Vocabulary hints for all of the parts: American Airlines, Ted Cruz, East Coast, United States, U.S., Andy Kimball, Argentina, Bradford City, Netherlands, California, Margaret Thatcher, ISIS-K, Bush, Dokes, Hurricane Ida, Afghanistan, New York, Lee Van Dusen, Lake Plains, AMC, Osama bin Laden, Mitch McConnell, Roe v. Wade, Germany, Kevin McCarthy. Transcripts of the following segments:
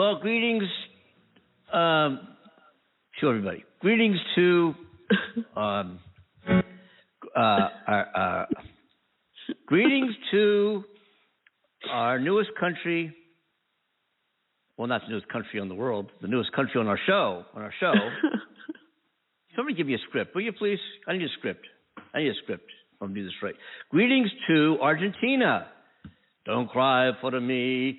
Well, greetings to everybody. Greetings to greetings to our newest country. Well, not the newest country on the world, the newest country on our show. Somebody give me a script, will you please? I need a script. I'll do this right. Greetings to Argentina. Don't cry for me.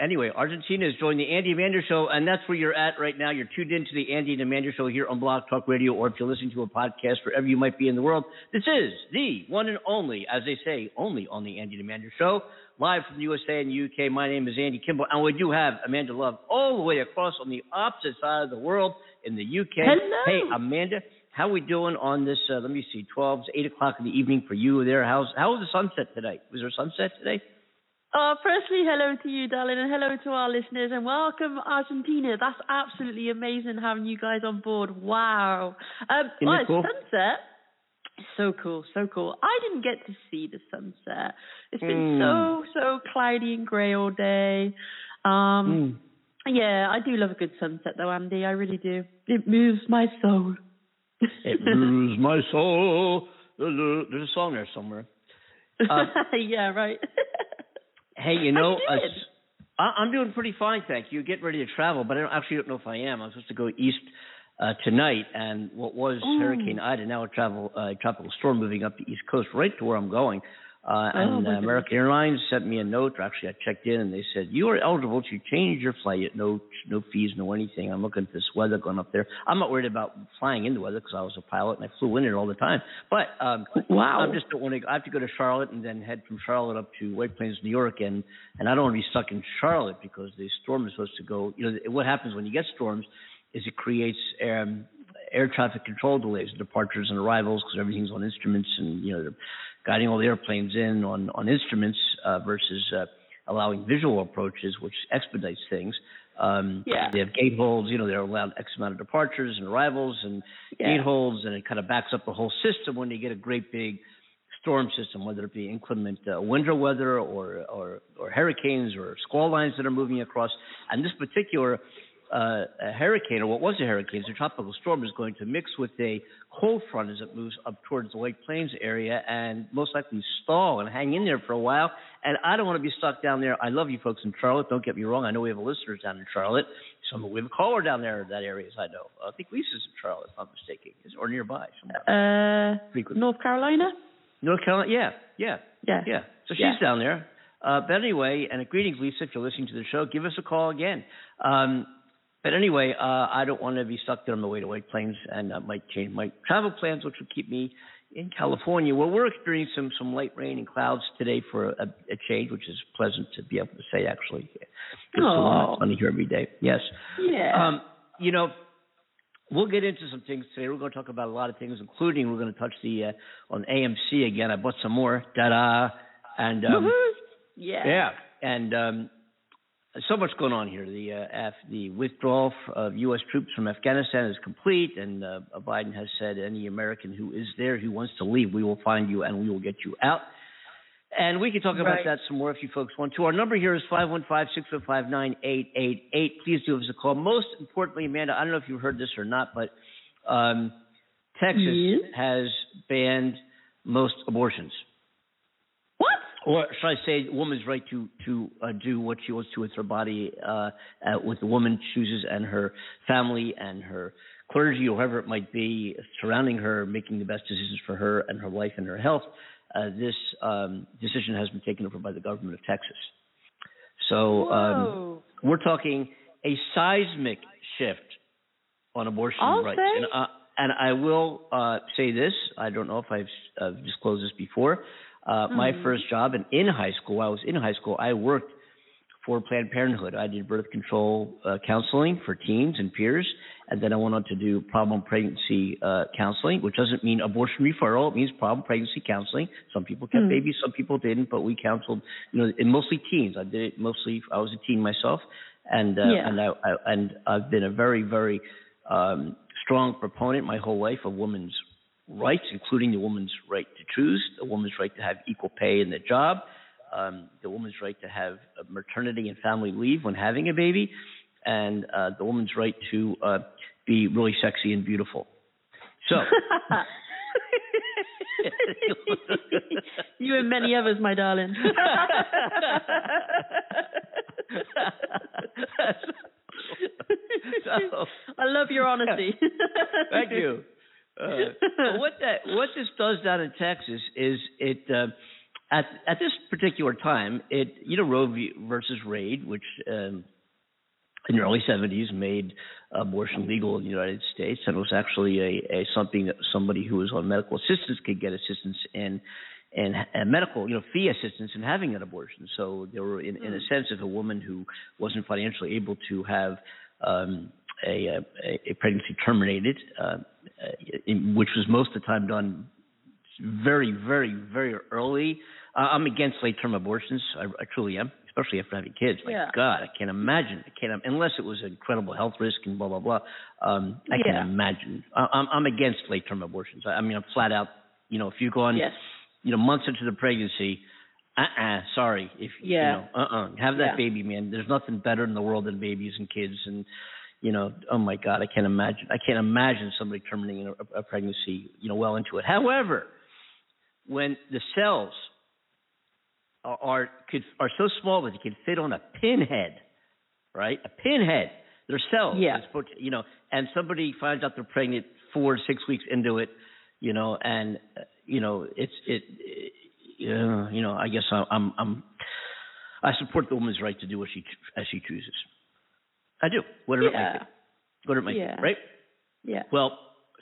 Anyway, Argentina has joined the Andy and Amanda Show, and that's where you're at right now. You're tuned in to the Andy and Amanda Show here on Block Talk Radio, or if you're listening to a podcast wherever you might be in the world. This is the one and only, as they say, only on the Andy and Amanda Show, live from the USA and the UK. My name is Andy Kimball, and we do have Amanda Love all the way across on the opposite side of the world in the UK. Hello. Hey, Amanda, how we doing on this, let me see, 8 o'clock in the evening for you there. How was the sunset today? Was there sunset today? Oh, firstly, hello to you, darling, and hello to our listeners, and welcome, Argentina. That's absolutely amazing having you guys on board. Wow. Isn't it cool? Sunset. So cool. I didn't get to see the sunset. It's been so cloudy and grey all day. Yeah, I do love a good sunset, though, Andy. I really do. It moves my soul. There's a song there somewhere. Yeah, right. Hey, you know, I'm doing pretty fine, thank you. Getting ready to travel, but I don't know if I am. I'm supposed to go east tonight, and what was Hurricane Ida, now a tropical storm moving up the East Coast right to where I'm going. And American Airlines sent me a note, or actually I checked in, and they said, you are eligible to change your flight at no fees, no anything. I'm looking at this weather going up there. I'm not worried about flying in the weather because I was a pilot and I flew in it all the time. But I just don't want to – I have to go to Charlotte and then head from Charlotte up to White Plains, New York, and I don't want to be stuck in Charlotte because the storm is supposed to go – you know, what happens when you get storms is it creates air traffic control delays, departures and arrivals, because everything's on instruments and, you know, they're guiding all the airplanes in on instruments versus allowing visual approaches, which expedites things. They have gate holds, you know, they're allowed X amount of departures and arrivals and gate holds, and it kind of backs up the whole system when you get a great big storm system, whether it be inclement winter weather or hurricanes or squall lines that are moving across. And this particular a hurricane, or what was a hurricane, it's a tropical storm, is going to mix with a cold front as it moves up towards the Lake Plains area and most likely stall and hang in there for a while. And I don't want to be stuck down there. I love you folks in Charlotte. Don't get me wrong. I know we have a listener down in Charlotte. We have a caller down there in that area, as I know. I think Lisa's in Charlotte, if I'm not mistaken, or nearby. North Carolina? Yeah. So she's down there. But anyway, and greetings, Lisa, if you're listening to the show. Give us a call again. But anyway, I don't want to be stuck there on the way to White Plains, and that might change my travel plans, which will keep me in California. Well, we're experiencing some light rain and clouds today for a change, which is pleasant to be able to say, actually. It's sunny here every day. Yes. Yeah. You know, we'll get into some things today. We're going to talk about a lot of things, including we're going to touch on AMC again. I bought some more. And so much going on here. The withdrawal of U.S. troops from Afghanistan is complete, and Biden has said any American who is there who wants to leave, we will find you and we will get you out. And we can talk about that some more if you folks want to. Our number here is 515-605-9888. Please do give us a call. Most importantly, Amanda, I don't know if you've heard this or not, but Texas has banned most abortions. Or should I say, woman's right to do what she wants to with her body, what the woman chooses, and her family and her clergy, or whoever it might be, surrounding her, making the best decisions for her and her life and her health. This decision has been taken over by the government of Texas. So we're talking a seismic shift on abortion rights. And I will say this. I don't know if I've disclosed this before. My first job, and while I was in high school, I worked for Planned Parenthood. I did birth control counseling for teens and peers, and then I went on to do problem pregnancy counseling, which doesn't mean abortion referral. It means problem pregnancy counseling. Some people kept babies, some people didn't, but we counseled, you know, mostly teens. I did it mostly. I was a teen myself, and I've been a very, very strong proponent my whole life of women's rights, including the woman's right to choose, the woman's right to have equal pay in the job, the woman's right to have maternity and family leave when having a baby, and the woman's right to be really sexy and beautiful. So you and many others, my darling. So, I love your honesty. Thank you. What this does down in Texas is it at this particular time, it, you know, Roe versus Wade, which in the early 70s made abortion legal in the United States, and it was actually a something that somebody who was on medical assistance could get assistance in, and medical, you know, fee assistance in having an abortion. So there were, in a sense, if a woman who wasn't financially able to have a pregnancy terminated, which was most of the time done very, very, very early. I'm against late-term abortions. I truly am, especially after having kids. God, I can't imagine. I can't, unless it was an incredible health risk and blah, blah, blah. Can't imagine. I'm against late-term abortions. I mean, I'm flat out, you know, if you've gone, you know, months into the pregnancy, sorry. Have that baby, man. There's nothing better in the world than babies and kids and, you know, oh my God, I can't imagine. I can't imagine somebody terminating a pregnancy, you know, well into it. However, when the cells are so small that you can fit on a pinhead, right? A pinhead. Their cells, you know, and somebody finds out they're pregnant 4 to 6 weeks into it, you know, and you know, you know, I guess I support the woman's right to do what she chooses. I do. Whatever it might be. Whatever it might be, right? Yeah. Well,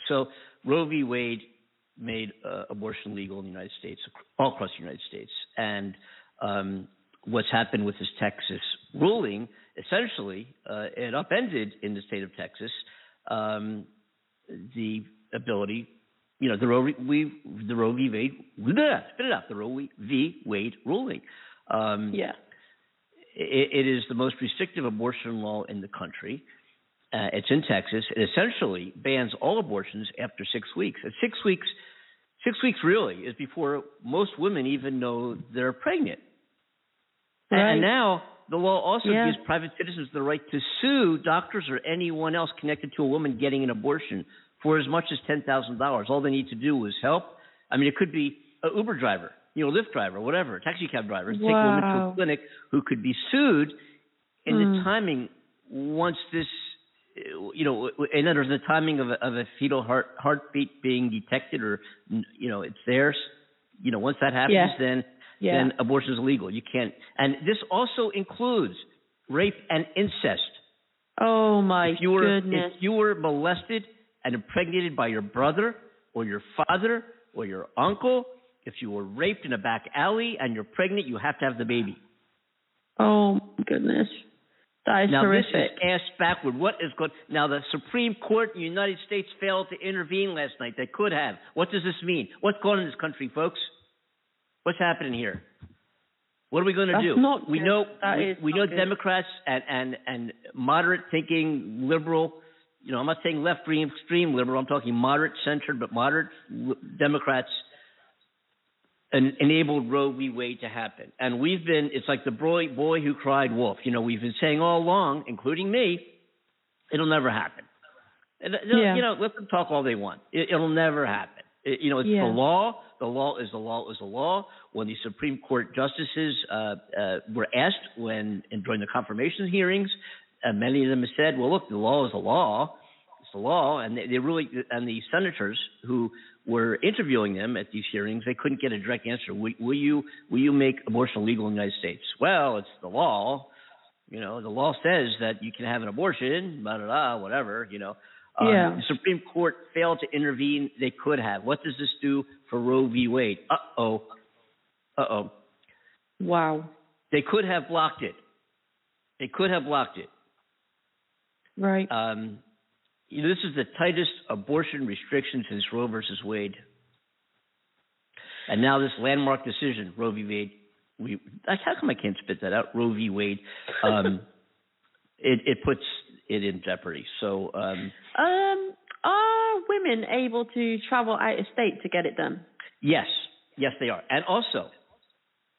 so Roe v. Wade made abortion legal in the United States, all across the United States. And what's happened with this Texas ruling, essentially, it upended in the state of Texas the ability, you know, the Roe v. Wade ruling. It is the most restrictive abortion law in the country. It's in Texas. It essentially bans all abortions after 6 weeks. At 6 weeks, really is before most women even know they're pregnant. Right. And now the law also gives private citizens the right to sue doctors or anyone else connected to a woman getting an abortion for as much as $10,000. All they need to do is help. I mean, it could be an Uber driver, you know, Lyft driver, whatever, taxi cab driver, take a woman to a clinic who could be sued in the timing once this, you know, in other words, the timing of a fetal heartbeat being detected or, you know, it's theirs. You know, once that happens, then abortion is illegal. You can't. And this also includes rape and incest. Oh, my goodness. If you were molested and impregnated by your brother or your father or your uncle, if you were raped in a back alley and you're pregnant, you have to have the baby. Oh, goodness. That is horrific. Now, this is ass backward. What is good? Now, the Supreme Court in the United States failed to intervene last night. They could have. What does this mean? What's going on in this country, folks? What's happening here? What are we going to do? We know Democrats and moderate-thinking liberal, you know, I'm not saying left-wing extreme liberal. I'm talking moderate-centered, but moderate Democrats enabled Roe v. Wade to happen. And we've been – it's like the boy who cried wolf. You know, we've been saying all along, including me, it'll never happen. You know, let them talk all they want. It'll never happen. It's the law. The law is the law is the law. When the Supreme Court justices were asked during the confirmation hearings, many of them said, well, look, the law is the law. It's the law. And the senators who – were interviewing them at these hearings, they couldn't get a direct answer. Will you make abortion legal in the United States? Well, it's the law. You know, the law says that you can have an abortion, blah, blah, blah, whatever, you know. The Supreme Court failed to intervene. They could have. What does this do for Roe v. Wade? Uh-oh. Uh-oh. Wow. They could have blocked it. Right. This is the tightest abortion restriction since Roe versus Wade. And now this landmark decision, Roe v. Wade. How come I can't spit that out? Roe v. Wade. It puts it in jeopardy. So, are women able to travel out of state to get it done? Yes. Yes, they are. And also,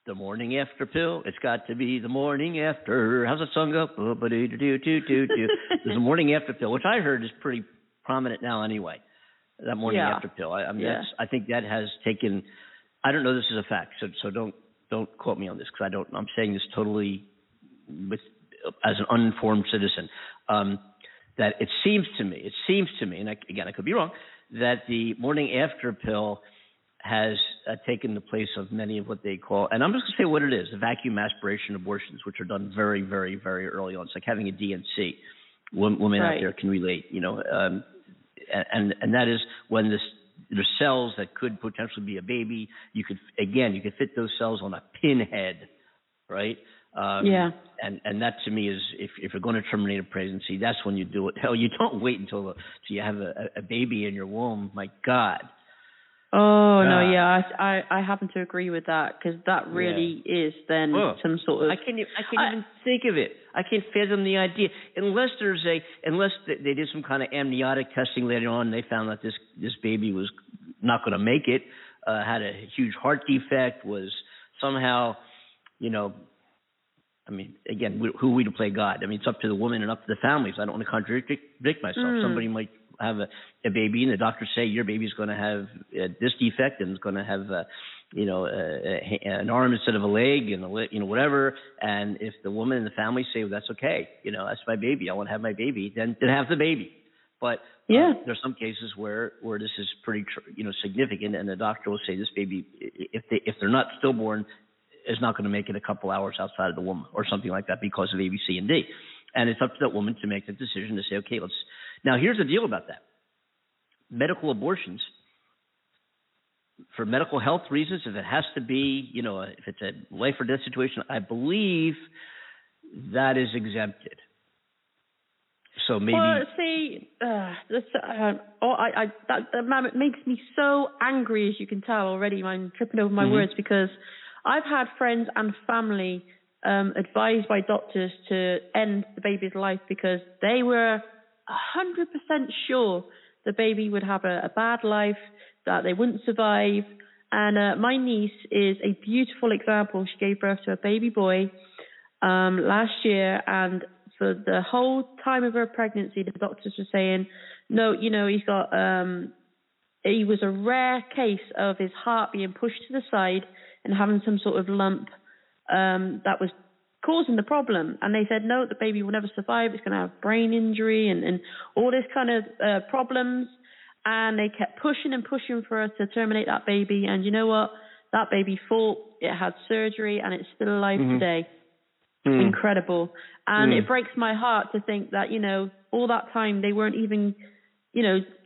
The morning after pill, it's got to be the morning after. How's that song go? There's a morning after pill, which I heard is pretty prominent now anyway. That morning after pill. That's, I think that has taken. I don't know. This is a fact, so don't quote me on this because I don't. I'm saying this totally with as an uninformed citizen. That it seems to me, and again, I could be wrong, that the morning after pill has taken the place of many of what they call, and I'm just going to say what it is, the vacuum aspiration abortions, which are done very, very, very early on. It's like having a DNC. Women out there can relate, you know, and that is when the cells that could potentially be a baby, you could fit those cells on a pinhead, right? And that to me is if you're going to terminate a pregnancy, that's when you do it. Hell, you don't wait until you have a baby in your womb. My God. Oh, no, yeah, I happen to agree with that because that really is then some sort of... I can't even think of it. I can't fathom the idea. Unless they did some kind of amniotic testing later on and they found that this baby was not going to make it, had a huge heart defect, was somehow, you know... I mean, again, who are we to play God? I mean, it's up to the woman and up to the families. I don't want to contradict myself. Somebody might have a baby, and the doctors say your baby's going to have this defect, and it's going to have, an arm instead of a leg, and whatever. And if the woman and the family say, well, that's okay, that's my baby, I want to have my baby, then have the baby. But there's some cases where this is pretty, significant, and the doctor will say this baby, if they're not stillborn, is not going to make it a couple hours outside of the woman or something like that because of A, B, C, and D. And it's up to that woman to make the decision to say, okay, let's... Now, here's the deal about that. Medical abortions, for medical health reasons, if it has to be, if it's a life or death situation, I believe that is exempted. So maybe... Well, see, that makes me so angry, as you can tell already. I'm tripping over my words because... I've had friends and family advised by doctors to end the baby's life because they were 100% sure the baby would have a bad life, that they wouldn't survive. And my niece is a beautiful example. She gave birth to a baby boy last year, and for the whole time of her pregnancy, the doctors were saying, no, he's got he was a rare case of his heart being pushed to the side and having some sort of lump that was causing the problem. And they said, no, the baby will never survive. It's going to have brain injury and all this kind of problems. And they kept pushing and pushing for us to terminate that baby. And you know what? That baby fought. It had surgery, and it's still alive today. Mm. Incredible. And it breaks my heart to think that, all that time they weren't even,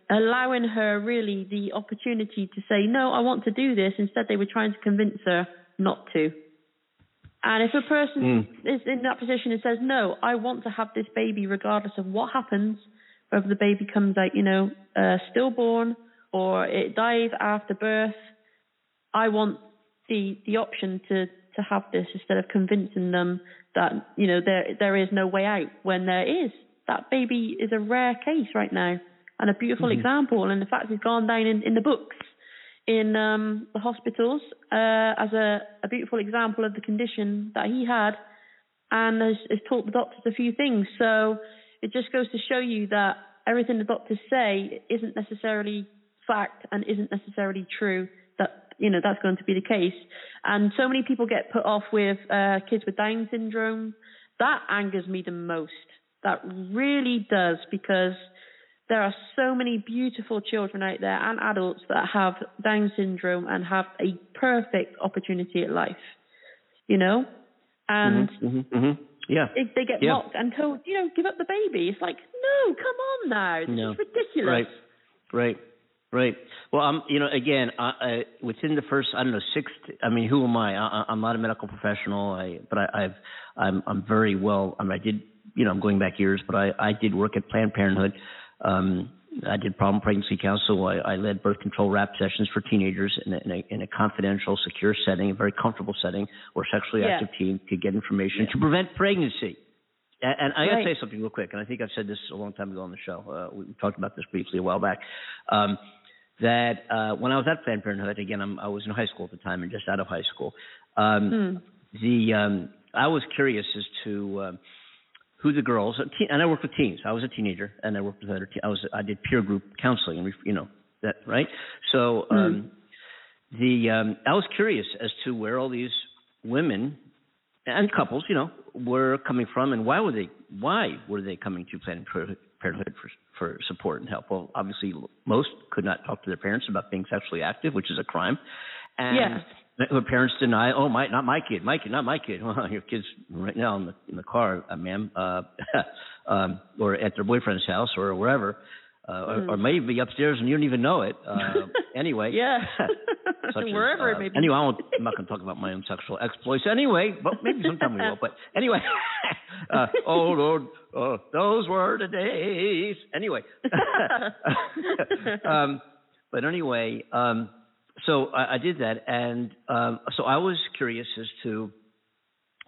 allowing her really the opportunity to say, no, I want to do this. Instead, they were trying to convince her not to. And if a person is in that position and says, no, I want to have this baby regardless of what happens, whether the baby comes out, stillborn or it dies after birth, I want the option to have this instead of convincing them that, there is no way out when there is. That baby is a rare case right now. And a beautiful example, and the fact he's gone down in the books in the hospitals as a beautiful example of the condition that he had, and has taught the doctors a few things. So it just goes to show you that everything the doctors say isn't necessarily fact and isn't necessarily true, that that's going to be the case. And so many people get put off with kids with Down syndrome. That angers me the most. That really does, because there are so many beautiful children out there and adults that have Down syndrome and have a perfect opportunity at life, and they get mocked and told, give up the baby. It's like, no, come on now. This is ridiculous. Right. Well, I'm, again, I, within the first, I don't know, six, I mean, who am I? I'm not a medical professional, but I'm very well, I did, I'm going back years, but I did work at Planned Parenthood. I did problem pregnancy counsel. I led birth control rap sessions for teenagers in a confidential, secure setting, a very comfortable setting where sexually active teens could get information to prevent pregnancy. And I got to say something real quick, and I think I've said this a long time ago on the show. We talked about this briefly a while back, that when I was at Planned Parenthood, again, I was in high school at the time and just out of high school, I was curious as to who the girls, and I worked with teens. I was a teenager, and I worked with other. I did peer group counseling, and you know that, right? So I was curious as to where all these women and couples, you know, were coming from, and why were they coming to Planned Parenthood for support and help? Well, obviously, most could not talk to their parents about being sexually active, which is a crime, and. Yeah. Her parents deny, oh, not my kid. Well, your kid's right now in the car, ma'am, or at their boyfriend's house or wherever, or maybe upstairs and you don't even know it. Anyway. Yeah. Wherever it may be. Anyway, I'm not going to talk about my own sexual exploits anyway, but maybe sometime we will. But anyway, oh, Lord, oh, those were the days. Anyway. But anyway, so I did that, and so I was curious as to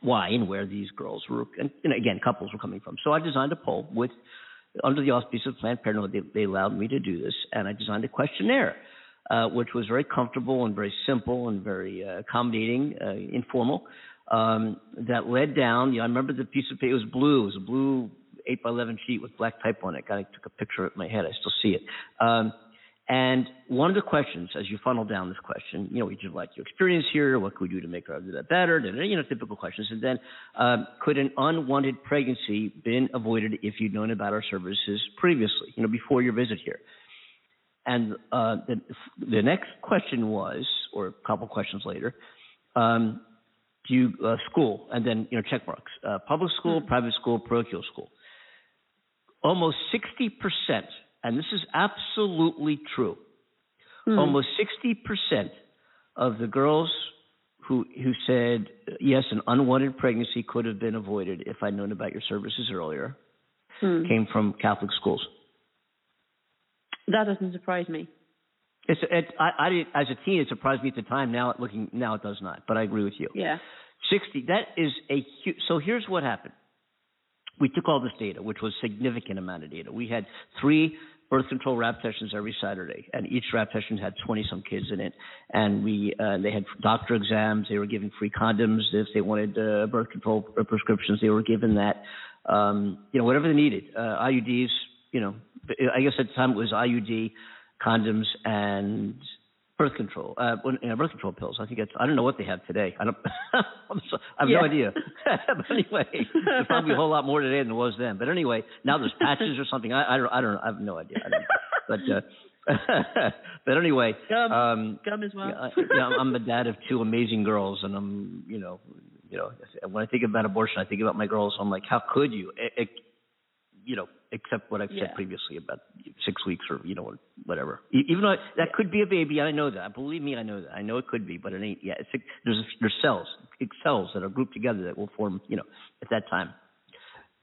why and where these girls were, and again, couples were coming from. So I designed a poll under the auspices of Planned Parenthood. They allowed me to do this, and I designed a questionnaire, which was very comfortable and very simple and very accommodating, informal, that led down. I remember the piece of paper, it was blue. It was a blue 8x11 sheet with black type on it. I took a picture of it in my head. I still see it. And one of the questions, as you funnel down this question, you know, would you like your experience here? What could we do to make our life better? You know, typical questions. And then, could an unwanted pregnancy been avoided if you'd known about our services previously, you know, before your visit here? And the next question was, or a couple questions later, do you school? And then, you know, check marks, public school, private school, parochial school. Almost 60%. And this is absolutely true. Almost 60% of the girls who said, yes, an unwanted pregnancy could have been avoided if I'd known about your services earlier, came from Catholic schools. That doesn't surprise me. I did, as a teen, it surprised me at the time. Now it does not. But I agree with you. Yeah. 60. That is a huge. So here's what happened. We took all this data, which was a significant amount of data. We had 3 birth control rap sessions every Saturday, and each rap session had 20-some kids in it. And they had doctor exams. They were given free condoms. If they wanted birth control prescriptions, they were given that. You know, whatever they needed. IUDs, you know, I guess at the time it was IUD, condoms, and birth control, birth control pills. I think I don't know what they have today. I have no idea. But anyway, there's probably a whole lot more today than there was then. But anyway, now there's patches or something. I don't know. I have no idea. But anyway, gum as well. I'm the dad of 2 amazing girls, and I'm you know when I think about abortion, I think about my girls. I'm like, how could you? You know, except what I've said previously about 6 weeks or, you know, whatever. Even though that could be a baby, I know that. Believe me, I know that. I know it could be, but it ain't yet. It's there's cells that are grouped together that will form, you know, at that time.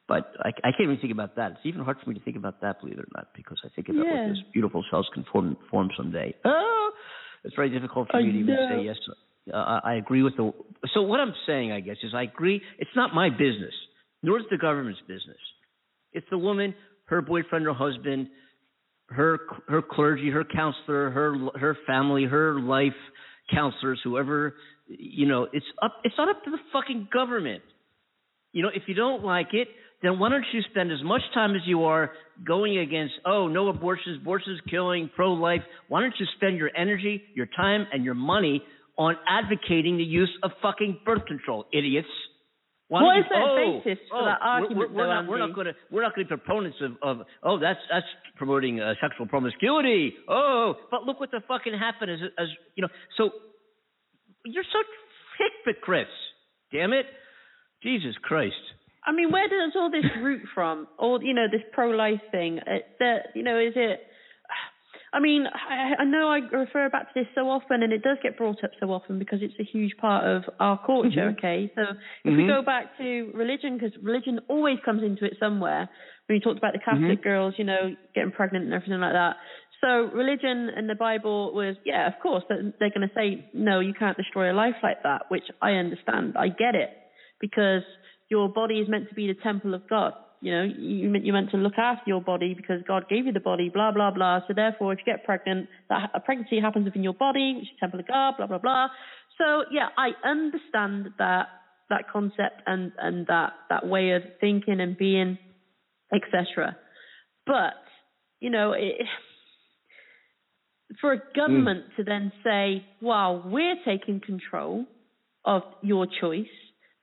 But I can't even think about that. It's even hard for me to think about that, believe it or not, because I think about what those beautiful cells can form someday. Oh, it's very difficult for me to even say yes. I agree with the – so what I'm saying, I guess, is I agree. It's not my business, nor is the government's business. It's the woman, her boyfriend or husband, her clergy, her counselor, her family, her life counselors, whoever, you know, it's not up to the fucking government. You know, if you don't like it, then why don't you spend as much time as you are going against, oh, no abortions, abortions killing, pro-life. Why don't you spend your energy, your time, and your money on advocating the use of fucking birth control, idiots? What is the basis for that argument? We're not going to be proponents of that's promoting sexual promiscuity. Oh, but look what the fucking happened as you know. So you're such hypocrites. Damn it, Jesus Christ! I mean, where does all this root from? All you know, this pro-life thing. Is it? I mean, I know I refer back to this so often, and it does get brought up so often because it's a huge part of our culture, okay? So if we go back to religion, because religion always comes into it somewhere. When you talked about the Catholic girls, you know, getting pregnant and everything like that. So religion and the Bible was, yeah, of course, they're going to say, no, you can't destroy a life like that, which I understand. I get it because your body is meant to be the temple of God. You know, you're meant to look after your body because God gave you the body, blah, blah, blah. So therefore, if you get pregnant, a pregnancy happens within your body, which is temple of God, blah, blah, blah. So, yeah, I understand that concept and that way of thinking and being, etc. But, you know, for a government to then say, well, we're taking control of your choice,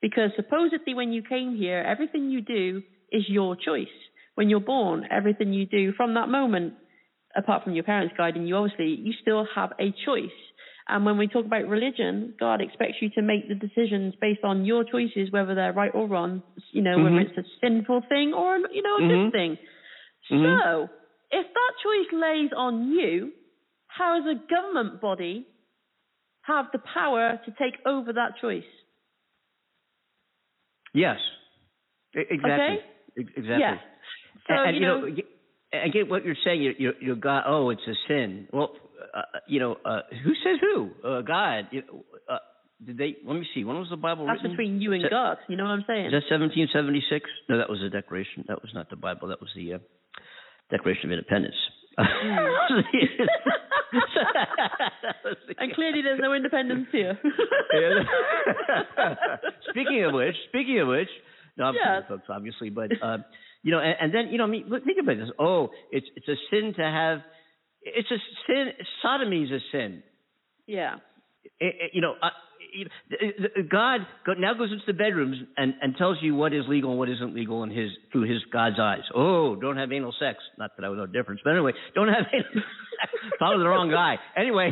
because supposedly when you came here, everything you do is your choice. When you're born, everything you do from that moment, apart from your parents guiding you, obviously, you still have a choice. And when we talk about religion, God expects you to make the decisions based on your choices, whether they're right or wrong, you know, whether it's a sinful thing or, you know, a good thing. So if that choice lays on you, how does a government body have the power to take over that choice? Yes, exactly. Okay? Exactly. Yeah. So, and, you know, I get what you're saying. You're God. Oh, it's a sin. Well, who says who? God. Did they? Let me see. When was the Bible written? That's between you and God. You know what I'm saying? Is that 1776? No, that was the Declaration. That was not the Bible. That was the Declaration of Independence. And clearly, there's no independence here. Speaking of which. No, I'm kidding, folks, obviously, but then think about this. Oh, it's a sin to have. It's a sin. Sodomy is a sin. Yeah. God now goes into the bedrooms and tells you what is legal and what isn't legal in his through his God's eyes. Oh, don't have anal sex. Not that I would know the difference, but anyway, don't have anal sex. Follow the wrong guy. Anyway.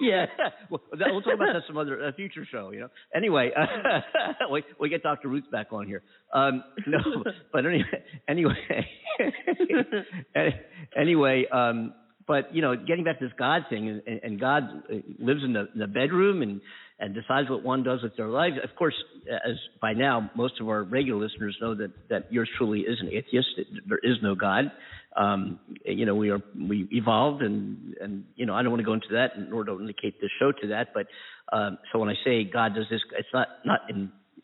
Yeah. We'll talk about that some other future show, you know. Anyway, we get Dr. Ruth back on here. But, getting back to this God thing, and God lives in the bedroom and decides what one does with their life. Of course, as by now, most of our regular listeners know that yours truly is an atheist. There is no God. We evolved and I don't want to go into that, nor to indicate this show to that. But so when I say God does this, it's not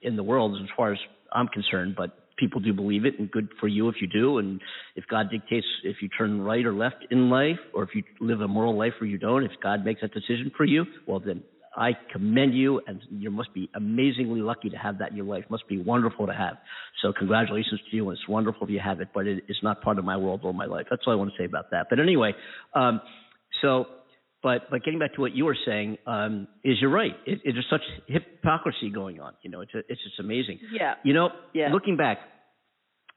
in the world as far as I'm concerned, but people do believe it, and good for you if you do. And if God dictates if you turn right or left in life, or if you live a moral life or you don't, if God makes that decision for you, well, then I commend you, and you must be amazingly lucky to have that in your life. Must be wonderful to have. So congratulations to you, and it's wonderful if you have it, but it is not part of my world or my life. That's all I want to say about that. But anyway, But getting back to what you were saying, is you're right. There's such hypocrisy going on. It's just amazing. Yeah. Looking back,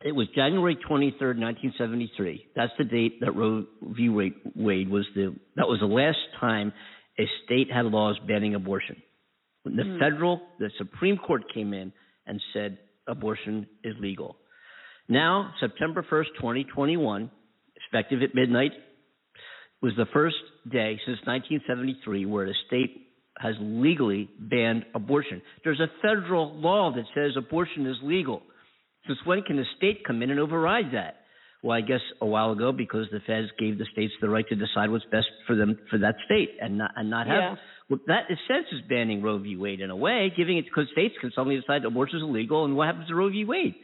it was January 23rd, 1973. That's the date that Roe v. Wade was the last time a state had laws banning abortion. When the Supreme Court came in and said abortion is legal. Now, September 1st, 2021, effective at midnight, was the first day since 1973 where the state has legally banned abortion. There's a federal law that says abortion is legal. Since when can the state come in and override that? Well, I guess a while ago, because the feds gave the states the right to decide what's best for them for that state and not have it. Well, that in a sense is banning Roe v. Wade in a way, giving it because states can suddenly decide abortion is illegal, and what happens to Roe v. Wade?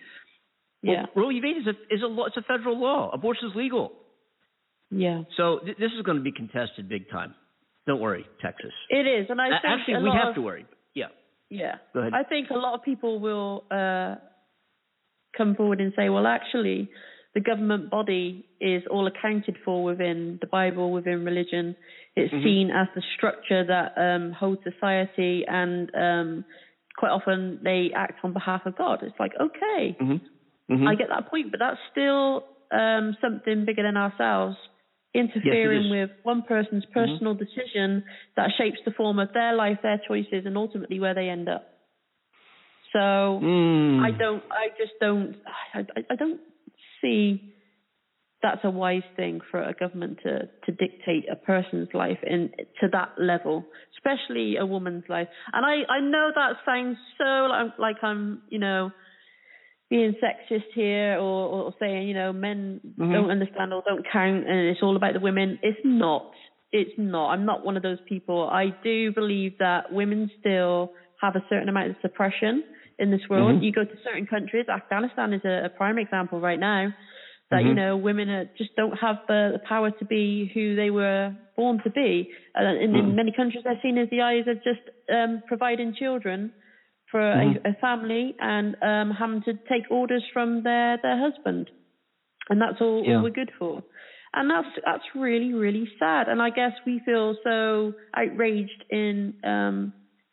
Yeah. Well, Roe v. Wade is a law. It's a federal law. Abortion is legal. Yeah. So this is going to be contested big time. Don't worry, Texas. It is, and I think actually we have to worry. Yeah. Yeah. Go ahead. I think a lot of people will come forward and say, well, actually, the government body is all accounted for within the Bible, within religion. It's seen as the structure that holds society, and quite often they act on behalf of God. It's like, okay, I get that point, but that's still something bigger than ourselves interfering with one person's personal decision that shapes the form of their life, their choices, and ultimately where they end up. So I don't see that's a wise thing for a government to dictate a person's life to that level, especially a woman's life. And I know that sounds so like I'm, being sexist here or saying, men don't understand or don't count and it's all about the women. It's not. I'm not one of those people. I do believe that women still have a certain amount of suppression in this world. You go to certain countries, Afghanistan is a prime example right now. that, you know, women are, just don't have the power to be who they were born to be. And in many countries, they're seen as the eyes of just providing children for a family and having to take orders from their husband. And that's all we're good for. And that's really, really sad. And I guess we feel so outraged in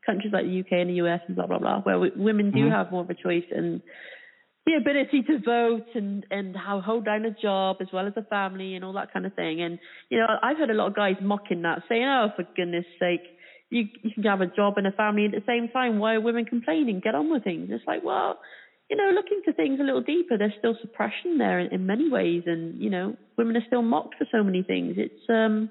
countries like the UK and the US and blah, blah, blah, where women do have more of a choice and the ability to vote and how hold down a job as well as a family and all that kind of thing. And, you know, I've heard a lot of guys mocking that, saying, oh, for goodness sake, you can have a job and a family at the same time. Why are women complaining? Get on with things. It's like, well, you know, look into things a little deeper. There's still suppression there in many ways. And, you know, women are still mocked for so many things. It's, you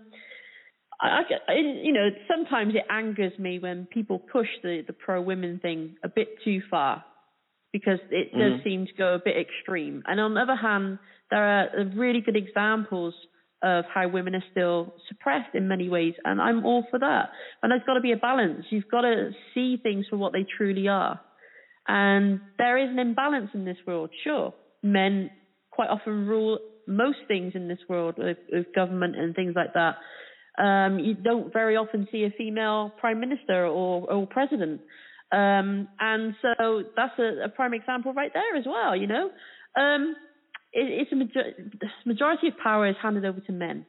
know, sometimes it angers me when people push the pro-women thing a bit too far, because it does seem to go a bit extreme. And on the other hand, there are really good examples of how women are still suppressed in many ways, and I'm all for that. And there's got to be a balance. You've got to see things for what they truly are. And there is an imbalance in this world, sure. Men quite often rule most things in this world with government and things like that. You don't very often see a female prime minister or president. And so that's a prime example right there as well, you know. The majority of power is handed over to men.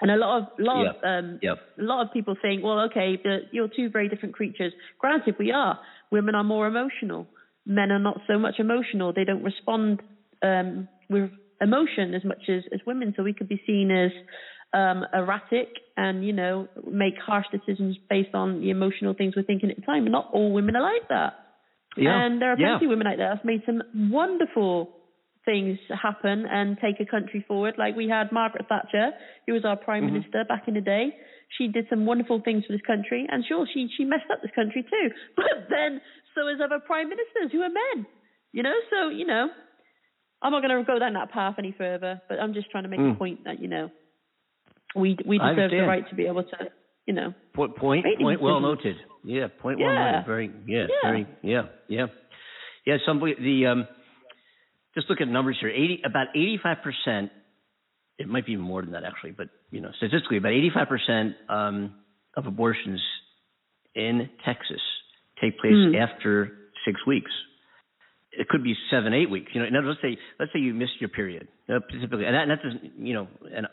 And a lot of people think, well, okay, you're two very different creatures. Granted, we are. Women are more emotional. Men are not so much emotional. They don't respond with emotion as much as women. So we could be seen as erratic and, you know, make harsh decisions based on the emotional things we're thinking at the time. And not all women are like that. Yeah. And there are plenty of women like that. That's made some wonderful things happen and take a country forward. Like we had Margaret Thatcher, who was our prime minister back in the day. She did some wonderful things for this country. And sure, she messed up this country too. But then so is other prime ministers who are men, you know? So, you know, I'm not going to go down that path any further, but I'm just trying to make a point that, you know, we deserve the right to be able to, you know. Point well noted. Yeah, point well noted. Very, somebody, just look at numbers here. About 85%, it might be even more than that actually, but, you know, statistically, about 85% of abortions in Texas take place after 6 weeks. It could be 7-8 weeks. You know, in other words, let's say you missed your period. Typically, and that doesn't, you know, and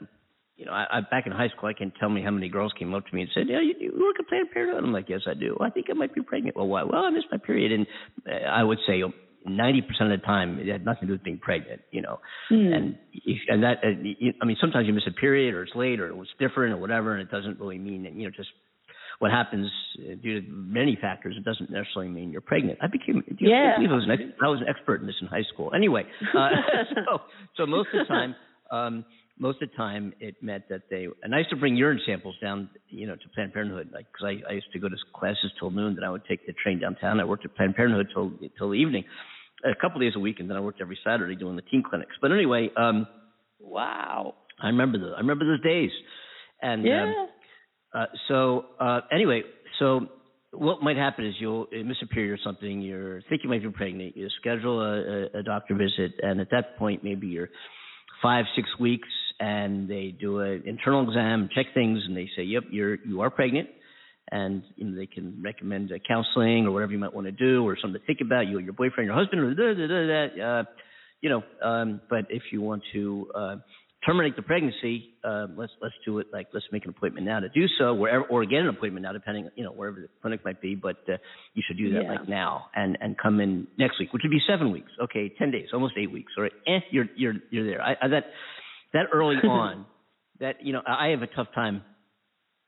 you know, I back in high school, I can't tell me how many girls came up to me and said, "Yeah, you look at Planned Parenthood." I'm like, "Yes, I do. I think I might be pregnant." Well, why? Well, I missed my period, and I would say 90% of the time it had nothing to do with being pregnant. You know, I mean, sometimes you miss a period, or it's late, or it was different, or whatever, and it doesn't really mean that, you know, just what happens due to many factors, it doesn't necessarily mean you're pregnant. I was an expert in this in high school. Anyway, so most of the time, it meant that and I used to bring urine samples down, you know, to Planned Parenthood, like, because I used to go to classes till noon, then I would take the train downtown. I worked at Planned Parenthood till the evening, a couple days a week, and then I worked every Saturday doing the teen clinics. But anyway, wow, I remember those days, and yeah. So what might happen is you'll miss a period or something. You think you might be pregnant. You schedule a doctor visit, and at that point, maybe you're 5-6 weeks, and they do an internal exam, check things, and they say, "Yep, you are pregnant," and you know, they can recommend counseling or whatever you might want to do, or something to think about. You or your boyfriend, your husband, or you know. But if you want to terminate the pregnancy, let's do it, like, let's make an appointment now to do so, or get an appointment now, depending, you know, wherever the clinic might be, but you should do that like now and come in next week, which would be 7 weeks. Okay, 10 days, almost 8 weeks. All right, you're there. That early on, that, you know, I have a tough time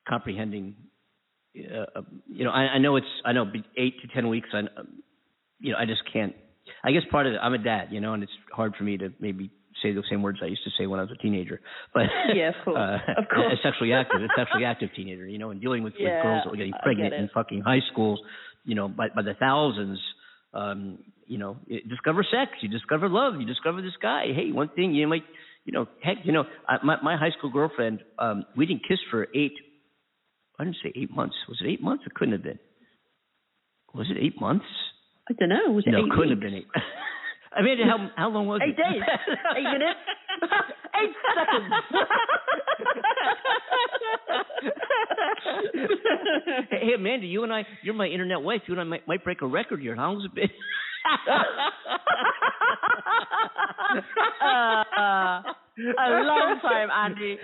comprehending. You know, I know 8 to 10 weeks. You know, I just can't. I guess part of it, I'm a dad, you know, and it's hard for me to maybe say the same words I used to say when I was a teenager, but of course. a sexually active teenager, you know, and dealing with girls that were getting pregnant in fucking high schools, you know, by the thousands. You know, discover sex, you discover love, you discover this guy. Hey, one thing you might, you know, heck, you know, my high school girlfriend, we didn't kiss for 8 months. Was it 8 months? It couldn't have been. Was it 8 months? I don't know. Was it 8 weeks? Couldn't have been 8. Amanda, how long was it? 8 days. 8 minutes. 8 seconds. Hey, Amanda, you and I, you're my internet wife. You and I might break a record here. How long's it been? A long time, Andy.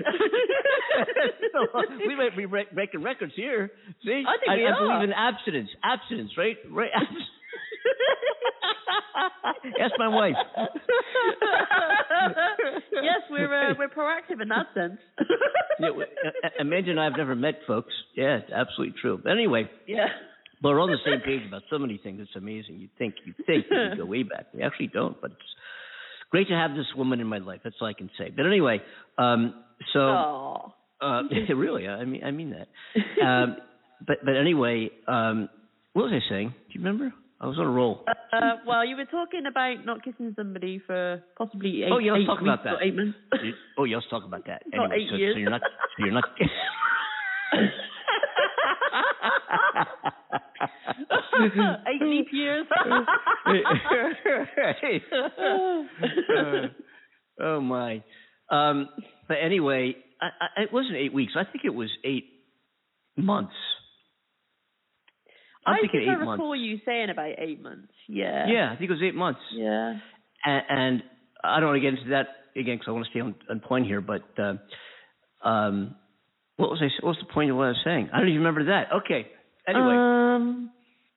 We might be breaking records here. See, I think I believe in abstinence. Abstinence, right? Right. Ask my wife. Yes, we're proactive in that sense. Yeah, Amanda and I have never met, folks. Yeah, it's absolutely true. But anyway, yeah. But we're on the same page about so many things. It's amazing. You think we go way back. We actually don't, but it's great to have this woman in my life. That's all I can say. But anyway, really, I mean that. But anyway, what was I saying? Do you remember? I was on a roll. Well, you were talking about not kissing somebody for possibly eight months. Oh, yeah, let's talk about that. Anyway, not eight years. So you're not. Eight leap years. Oh my! But anyway, it wasn't 8 weeks. I think it was 8 months. I recall you saying about 8 months. Yeah. Yeah, I think it was 8 months. Yeah. And I don't want to get into that again because I want to stay on point here. But what was the point of what I was saying? I don't even remember that. Okay. Anyway.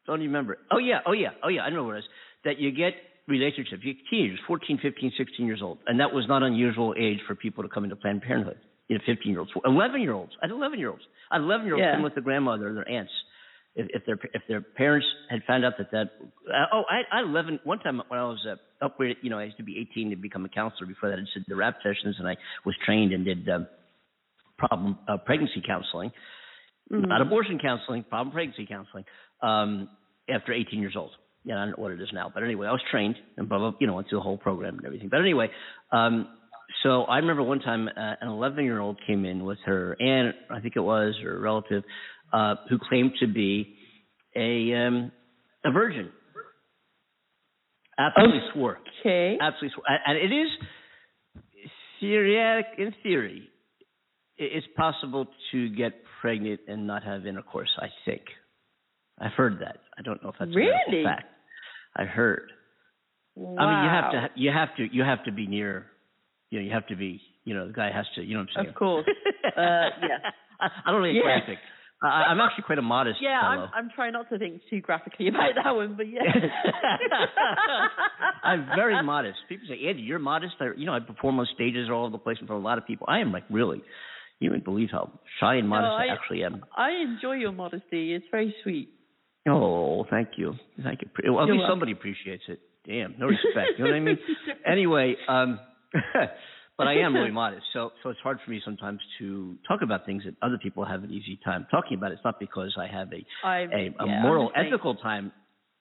Don't even remember. Oh, yeah. I know what it is. That you get relationships. You get teenagers, 14, 15, 16 years old. And that was not unusual age for people to come into Planned Parenthood. 15-year-olds. 11-year-olds. I had 11-year-olds. Came with their grandmother or their aunts. If their parents had found out I had 11 one time when I was upgraded, I used to be 18 to become a counselor. Before that I did the rap sessions and I was trained and did pregnancy counseling, mm-hmm. not abortion counseling, problem pregnancy counseling after 18 years old. Yeah, I don't know what it is now, but anyway, I was trained and blah, blah, went through the whole program and everything. But anyway, so I remember one time an 11-year-old came in with her aunt, I think it was, or a relative, who claimed to be a virgin. Absolutely swore. And it is theoretic. In theory, it's possible to get pregnant and not have intercourse, I think. I've heard that. I don't know if that's really a fact. I heard. Wow. I mean, you have to be near. You have to be. The guy has to. You know what I'm saying? Of course. Yeah. I don't really graphic. I'm actually quite a modest fellow. I'm trying not to think too graphically about that one, but yeah. I'm very modest. People say, Andy, you're modest. I perform on stages all over the place in front of a lot of people. I am really, you wouldn't believe how shy and modest I actually am. I enjoy your modesty. It's very sweet. Oh, thank you. Thank you. Well, at least somebody appreciates it. Damn, no respect. You know what I mean? Anyway, but I am really modest, so it's hard for me sometimes to talk about things that other people have an easy time talking about. It's not because I have a moral, ethical time,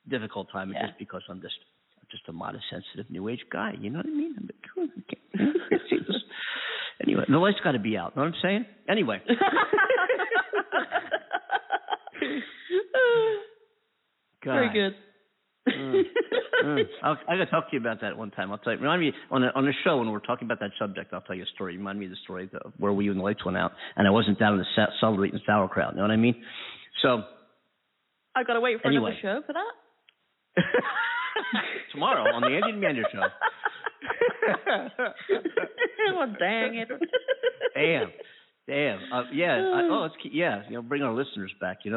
difficult time. It's just because I'm just a modest, sensitive, new age guy. You know what I mean? I'm like, anyway, the light's got to be out. Know what I'm saying? Anyway. God. Very good. I got to talk to you about that one time. I'll tell you. Remind me on a show when we're talking about that subject. I'll tell you a story. Remind me of the story of where we and the lights went out, and I wasn't down in the celery and sauerkraut. You know what I mean? So I've got to wait for another show for that. Tomorrow on the Andy and Amanda Show. Well, dang it! Damn. Bring our listeners back, to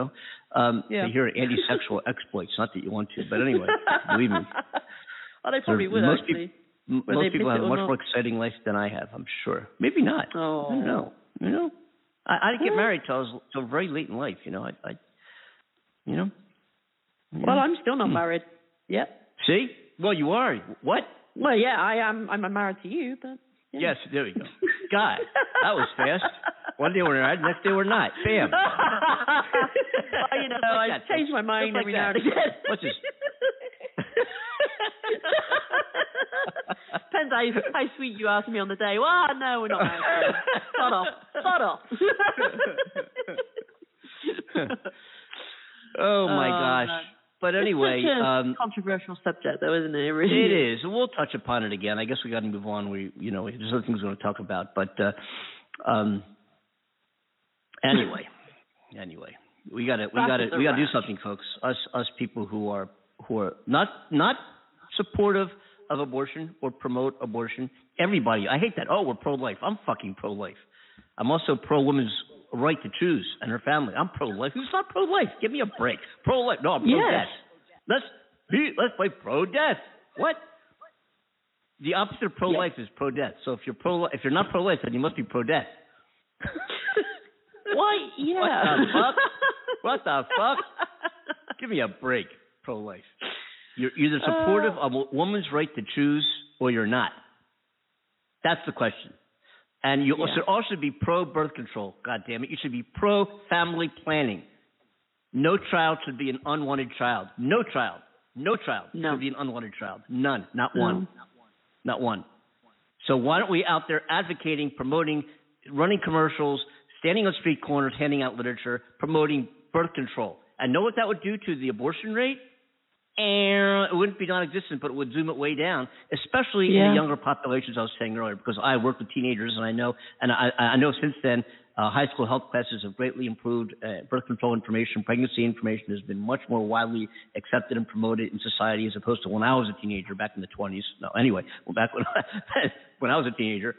hear anti-sexual exploits. Not that you want to, but anyway, believe me. Well, they probably would, actually. Most people have a much more exciting life than I have, I'm sure. Maybe not. Oh. I don't know. I didn't get married till very late in life, Well, I'm still not married. Yep. See? Well, you are. What? Well, yeah, I am. I'm married to you, but... Yeah. Yes, there we go. God, that was fast. One day we're married, next day we're not. Bam. Well, I change my mind every now and again. What's this? Depends how sweet you are to me on the day. Well, no, we're not married. Start off. Oh, my gosh. No. But But anyway, it's such a controversial subject, though, isn't it? It is. We'll touch upon it again. I guess we got to move on. There's other things we want to talk about. But anyway, we got to do something, folks. Us people who are not supportive of abortion or promote abortion. Everybody, I hate that. Oh, we're pro-life. I'm fucking pro-life. I'm also pro-women's right to choose and her family. I'm pro-life. Who's not pro-life? Give me a break. Pro-life. No, I'm pro-death. Yes. Let's play pro-death. What? The opposite of pro-life is pro-death. So if you're not pro-life, then you must be pro-death. Why? Yeah. What the fuck? Give me a break. Pro-life. You're either supportive of a woman's right to choose or you're not. That's the question. And you should also be pro-birth control. God damn it. You should be pro-family planning. No child should be an unwanted child. No child should be an unwanted child. None. Not one. So why don't we out there advocating, promoting, running commercials, standing on street corners, handing out literature, promoting birth control. And know what that would do to the abortion rate? And it wouldn't be non-existent, but it would zoom it way down, especially in the younger populations I was saying earlier, because I work with teenagers, and I know since then high school health classes have greatly improved. Birth control information, pregnancy information has been much more widely accepted and promoted in society as opposed to when I was a teenager back in the 20s. No, anyway, well, back when I was a teenager.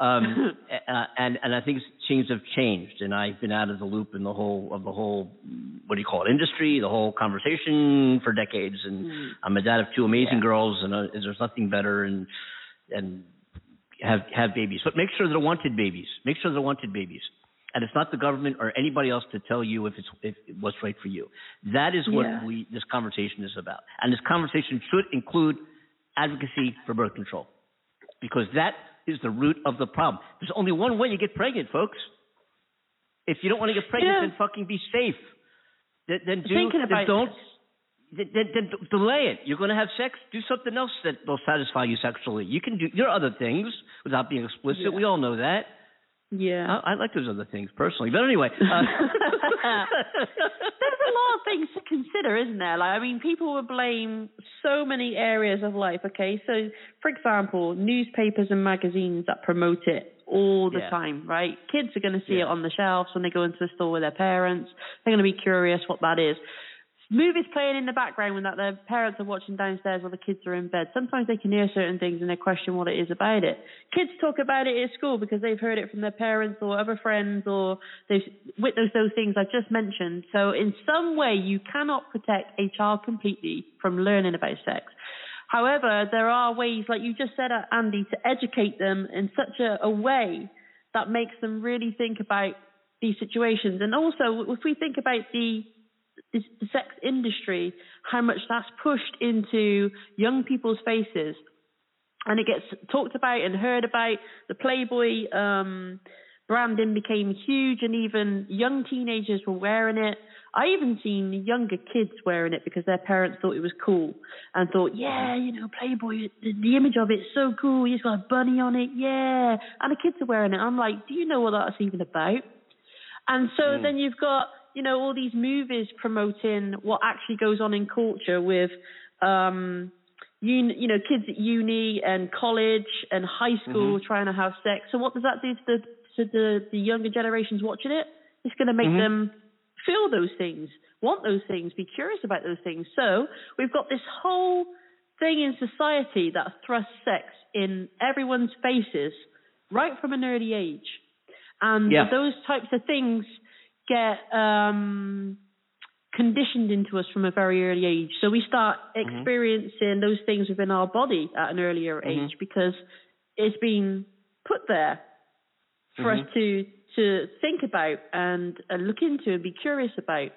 And I think things have changed, and I've been out of the loop in the whole industry, the whole conversation for decades. And I'm a dad of two amazing girls, and there's nothing better. And have babies, but make sure they're wanted babies. And it's not the government or anybody else to tell you if what's right for you. That is what this conversation is about. And this conversation should include advocacy for birth control, because that is the root of the problem. There's only one way you get pregnant, folks. If you don't want to get pregnant, then fucking be safe. Then delay it. You're going to have sex. Do something else that will satisfy you sexually. You can do your other things without being explicit. We all know that. Yeah, I like those other things personally. But anyway, there's a lot of things to consider, isn't there? Like, I mean, people would blame so many areas of life. Okay, so for example, newspapers and magazines that promote it all the time, right? Kids are going to see it on the shelves when they go into the store with their parents. They're going to be curious what that is. Movies playing in the background when their parents are watching downstairs while the kids are in bed. Sometimes they can hear certain things and they question what it is about it. Kids talk about it at school because they've heard it from their parents or other friends, or they've witnessed those things I've just mentioned. So in some way, you cannot protect a child completely from learning about sex. However, there are ways, like you just said, Andy, to educate them in such a way that makes them really think about these situations. And also, if we think about the sex industry, how much that's pushed into young people's faces, and it gets talked about and heard about. The Playboy branding became huge, and even young teenagers were wearing it. I even seen younger kids wearing it because their parents thought it was cool and thought, Playboy, the image of it's so cool. It's got a bunny on it, and the kids are wearing it. I'm like, do you know what that's even about? And so then you've got all these movies promoting what actually goes on in culture with, kids at uni and college and high school trying to have sex. So what does that do to the younger generations watching it? It's going to make them feel those things, want those things, be curious about those things. So we've got this whole thing in society that thrusts sex in everyone's faces right from an early age. And those types of things get conditioned into us from a very early age. So we start experiencing those things within our body at an earlier age because it's been put there for us to think about and look into and be curious about.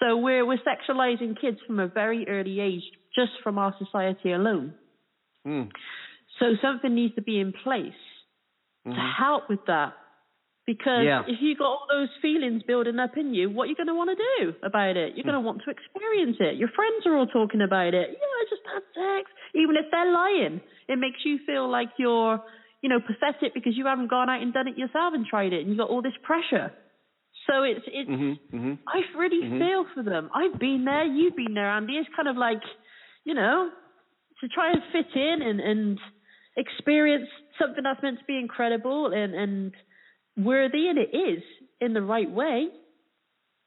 So we're sexualizing kids from a very early age just from our society alone. So something needs to be in place to help with that. Because if you got all those feelings building up in you, what are you going to want to do about it? You're going to want to experience it. Your friends are all talking about it. I just had sex. Even if they're lying, it makes you feel like you're, pathetic because you haven't gone out and done it yourself and tried it, and you got all this pressure. So it's I really feel for them. I've been there. You've been there, Andy. It's kind of like, you know, to try and fit in and experience something that's meant to be incredible and worthy, and it is in the right way.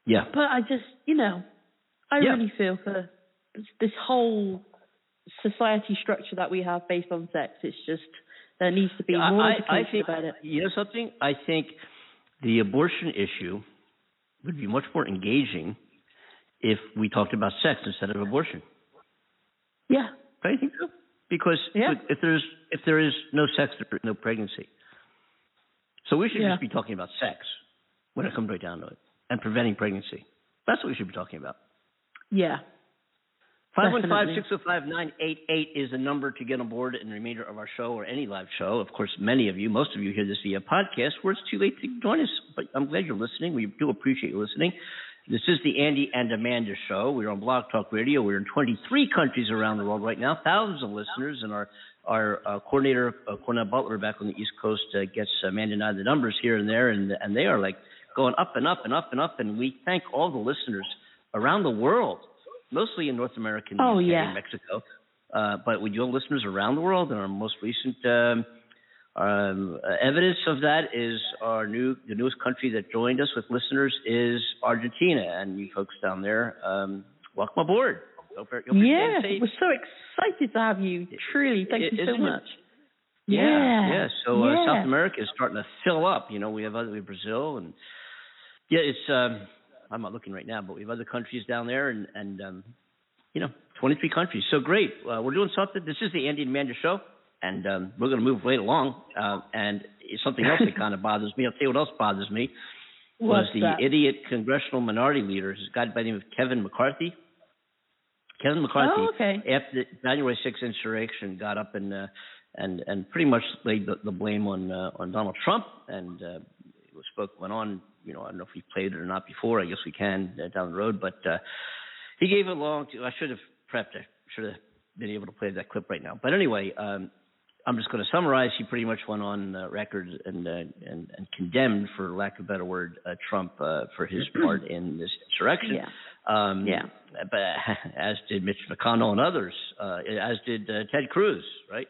Yeah. But I just, you know, I really feel for this whole society structure that we have based on sex. It's just there needs to be more education about it. You know something? I think the abortion issue would be much more engaging if we talked about sex instead of abortion. Yeah. Don't you think so? Because if there is no sex, there is no pregnancy. So we should just be talking about sex when it comes right down to it, and preventing pregnancy. That's what we should be talking about. Yeah. 515-605-988 is the number to get on board in the remainder of our show or any live show. Of course, most of you hear this via podcast where it's too late to join us. But I'm glad you're listening. We do appreciate you listening. This is the Andy and Amanda Show. We're on Block Talk Radio. We're in 23 countries around the world right now, thousands of listeners, and our coordinator, Cornell Butler, back on the East Coast, gets Amanda and I the numbers here and there, and they are like going up and up and up and up, and we thank all the listeners around the world, mostly in North America and Mexico, but we do have listeners around the world, and our most recent evidence of that is the newest country that joined us with listeners is Argentina, and you folks down there, welcome aboard. Yeah, we're so excited to have you. Truly, thank you so much. Yeah. So South America is starting to fill up. You know, we have Brazil, and it's. I'm not looking right now, but we have other countries down there, and you know, 23 countries. So great, we're doing something. This is the Andy and Amanda Show, and we're going to move right along. And something else that kind of bothers me. I'll tell you what else bothers me. What's was that? The idiot congressional minority leader, this guy by the name of Kevin McCarthy. Kevin McCarthy, after the January 6th insurrection, got up and pretty much laid the blame on Donald Trump, and went on. You know, I don't know if we played it or not before. I guess we can down the road, but he gave it long to. I should have prepped. I should have been able to play that clip right now. But anyway, I'm just going to summarize. He pretty much went on record and condemned, for lack of a better word, Trump for his part in this insurrection. Yeah. But as did Mitch McConnell and others, as did Ted Cruz, right?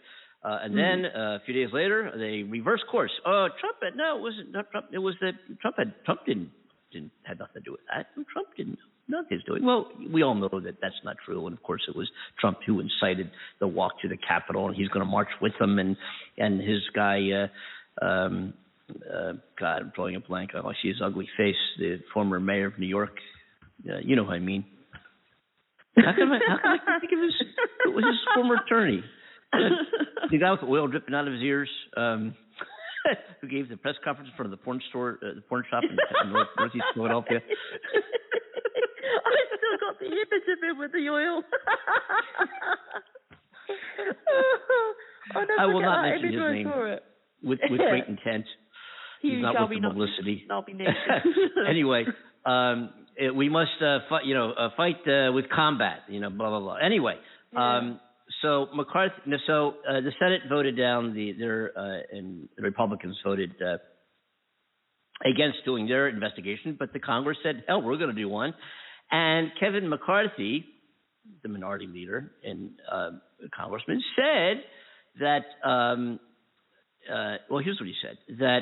And then a few days later, they reversed course. Oh, Trump had no, it wasn't Trump. It was that Trump had nothing to do with that. Trump didn't know nothing to do. Well, we all know that that's not true. And of course, it was Trump who incited the walk to the Capitol, and he's going to march with them. And his guy, God, I'm drawing a blank. I see his ugly face. The former mayor of New York. You know what I mean. How come I think of his? It was his former attorney, the guy with the oil dripping out of his ears, who gave the press conference in front of the porn shop in Northeast Philadelphia. I still got the image of him with the oil. I will not mention his name with great intent. He's not with the publicity. I'll be naked. Anyway. We must fight with combat, you know, blah blah blah. Anyway, so McCarthy, the Senate voted down and the Republicans voted against doing their investigation, but the Congress said, "Hell, we're going to do one." And Kevin McCarthy, the minority leader and congressman, said that here's what he said, that.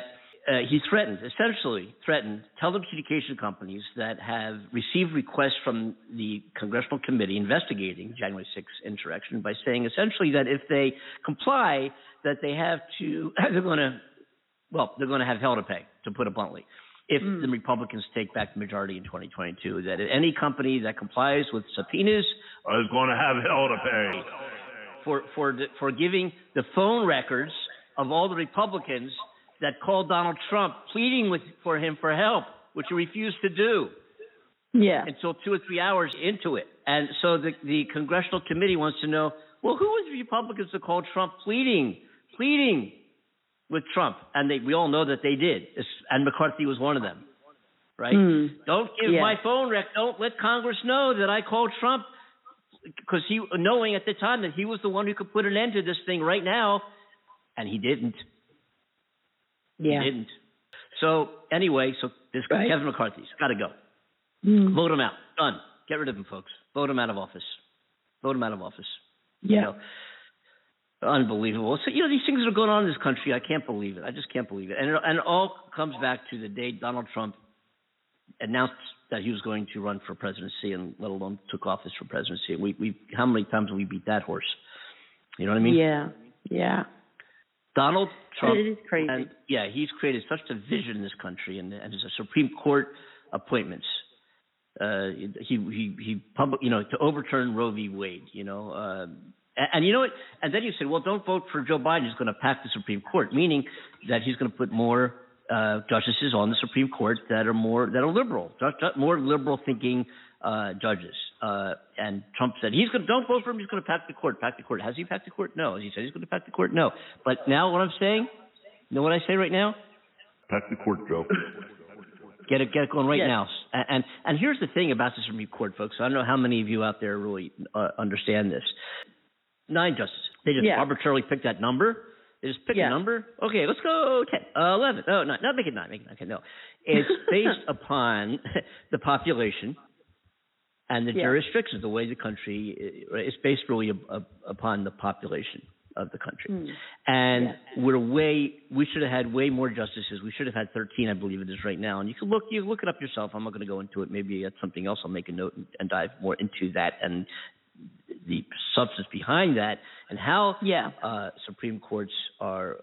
He essentially threatened telecommunication companies that have received requests from the congressional committee investigating January 6th insurrection by saying essentially that if they comply, that they have to – they're going to have hell to pay, to put it bluntly, if the Republicans take back the majority in 2022, that any company that complies with subpoenas is going to have hell to pay for giving the phone records of all the Republicans – that called Donald Trump, pleading for him for help, which he refused to do until 2 or 3 hours into it. And so the congressional committee wants to know, well, who was the Republicans that called Trump pleading with Trump? And we all know that they did, and McCarthy was one of them, right? Don't give my phone record. Don't let Congress know that I called Trump, because he, knowing at the time that he was the one who could put an end to this thing right now, and he didn't. Yeah. He didn't. So anyway, This guy, Kevin McCarthy's got to go. Vote him out. Done. Get rid of him, folks. Vote him out of office. Vote him out of office. Yeah. You know? Unbelievable. So, you know, these things that are going on in this country, I can't believe it. I just can't believe it. And it all comes back to the day Donald Trump announced that he was going to run for presidency, and let alone took office for presidency. We how many times have we beat that horse? You know what I mean? Yeah. Yeah. Donald Trump. It is crazy. And, yeah, he's created such a vision in this country, and his Supreme Court appointments. To overturn Roe v. Wade, you know, and you know what? And then you said, well, don't vote for Joe Biden. He's going to pack the Supreme Court, meaning that he's going to put more justices on the Supreme Court that are liberal, more liberal thinking judges. And Trump said he's going to don't vote for him. He's going to pack the court. Pack the court. Has he packed the court? No. Has he said he's going to pack the court? No. But now what I'm saying, you know what I say right now? Pack the court, Joe. Get it going right now. And here's the thing about the Supreme Court, folks. I don't know how many of you out there really understand this. 9 justices. They just arbitrarily picked that number. They just pick a number. Okay, let's go 10, 11. Oh, 9. No, make it 9. Make it 9. Okay, no. It's based upon the population and the jurisdictions, the way the country – it's based really upon the population of the country. And we should have had way more justices. We should have had 13, I believe it is right now. And you can look it up yourself. I'm not going to go into it. Maybe that's something else. I'll make a note and dive more into that and the substance behind that and how Supreme Courts are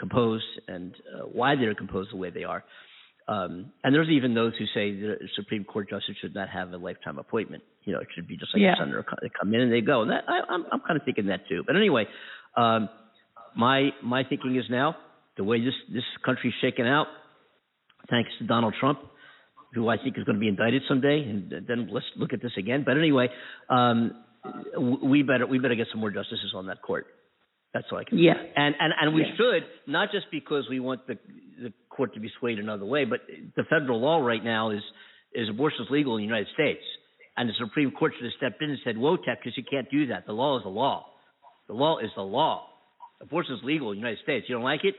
composed and why they're composed the way they are. And there's even those who say the Supreme Court justice should not have a lifetime appointment. You know, it should be just like a senator. They come in and they go. And that, I'm kind of thinking that too. But anyway, my thinking is now the way this country's shaken out, thanks to Donald Trump, who I think is going to be indicted someday. And then let's look at this again. But anyway, we better get some more justices on that court. That's all I can say. And we should, not just because we want the court to be swayed another way, but the federal law right now is abortion is legal in the United States. And the Supreme Court should have stepped in and said, whoa, Texas, you can't do that. The law is the law. The law is the law. Abortion is legal in the United States. You don't like it?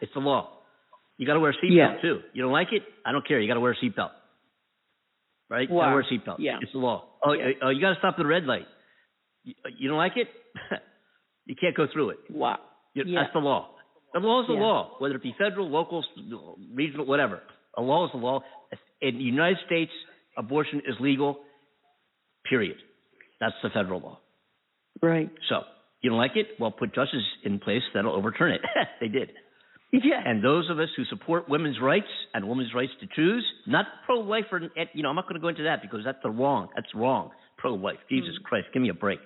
It's the law. You got to wear a seatbelt, too. You don't like it? I don't care. You got to wear a seatbelt. Right? Wow. You got to wear a seatbelt. Yeah. It's the law. Oh, you got to stop at the red light. You don't like it? You can't go through it. Wow. That's the law. The law is the law, whether it be federal, local, regional, whatever. The law is the law. In the United States, abortion is legal, period. That's the federal law. Right. So you don't like it? Well, put justice in place that'll overturn it. They did. Yeah. And those of us who support women's rights and women's rights to choose, not pro-life or – you know, I'm not going to go into that because that's the wrong. That's wrong. Pro-life. Jesus Christ. Give me a break.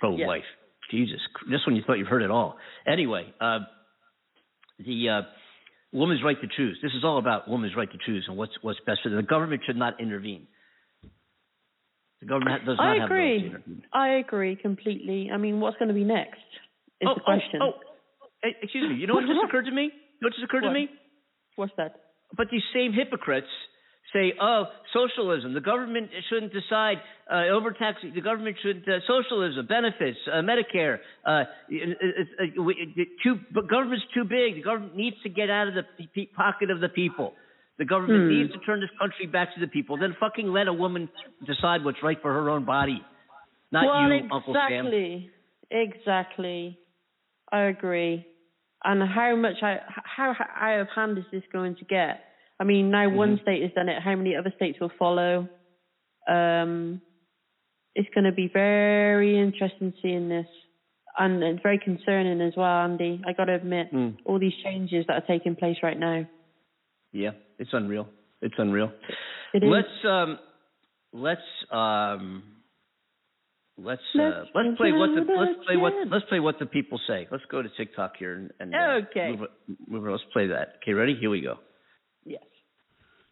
Pro-life. Yes. Jesus. This one you thought you've heard it all. Anyway, the woman's right to choose. This is all about woman's right to choose and what's best for them. The government should not intervene. The government does not have the right to intervene. I agree completely. I mean, what's going to be next is the question. Excuse me. You know what just occurred to me? What's that? But these same hypocrites say, oh, socialism, the government shouldn't decide overtax. The government should – socialism, benefits, Medicare. Government's too big. The government needs to get out of the pocket of the people. The government needs to turn this country back to the people. Then fucking let a woman decide what's right for her own body, not Uncle Sam. Exactly. I agree. And how out of hand is this going to get? I mean, now one state has done it. How many other states will follow? It's going to be very interesting seeing this. And it's very concerning as well, Andy. I got to admit, all these changes that are taking place right now. Yeah, it's unreal. It is. Let's play what the people say. Let's go to TikTok here and move on. Let's play that. Okay, ready? Here we go.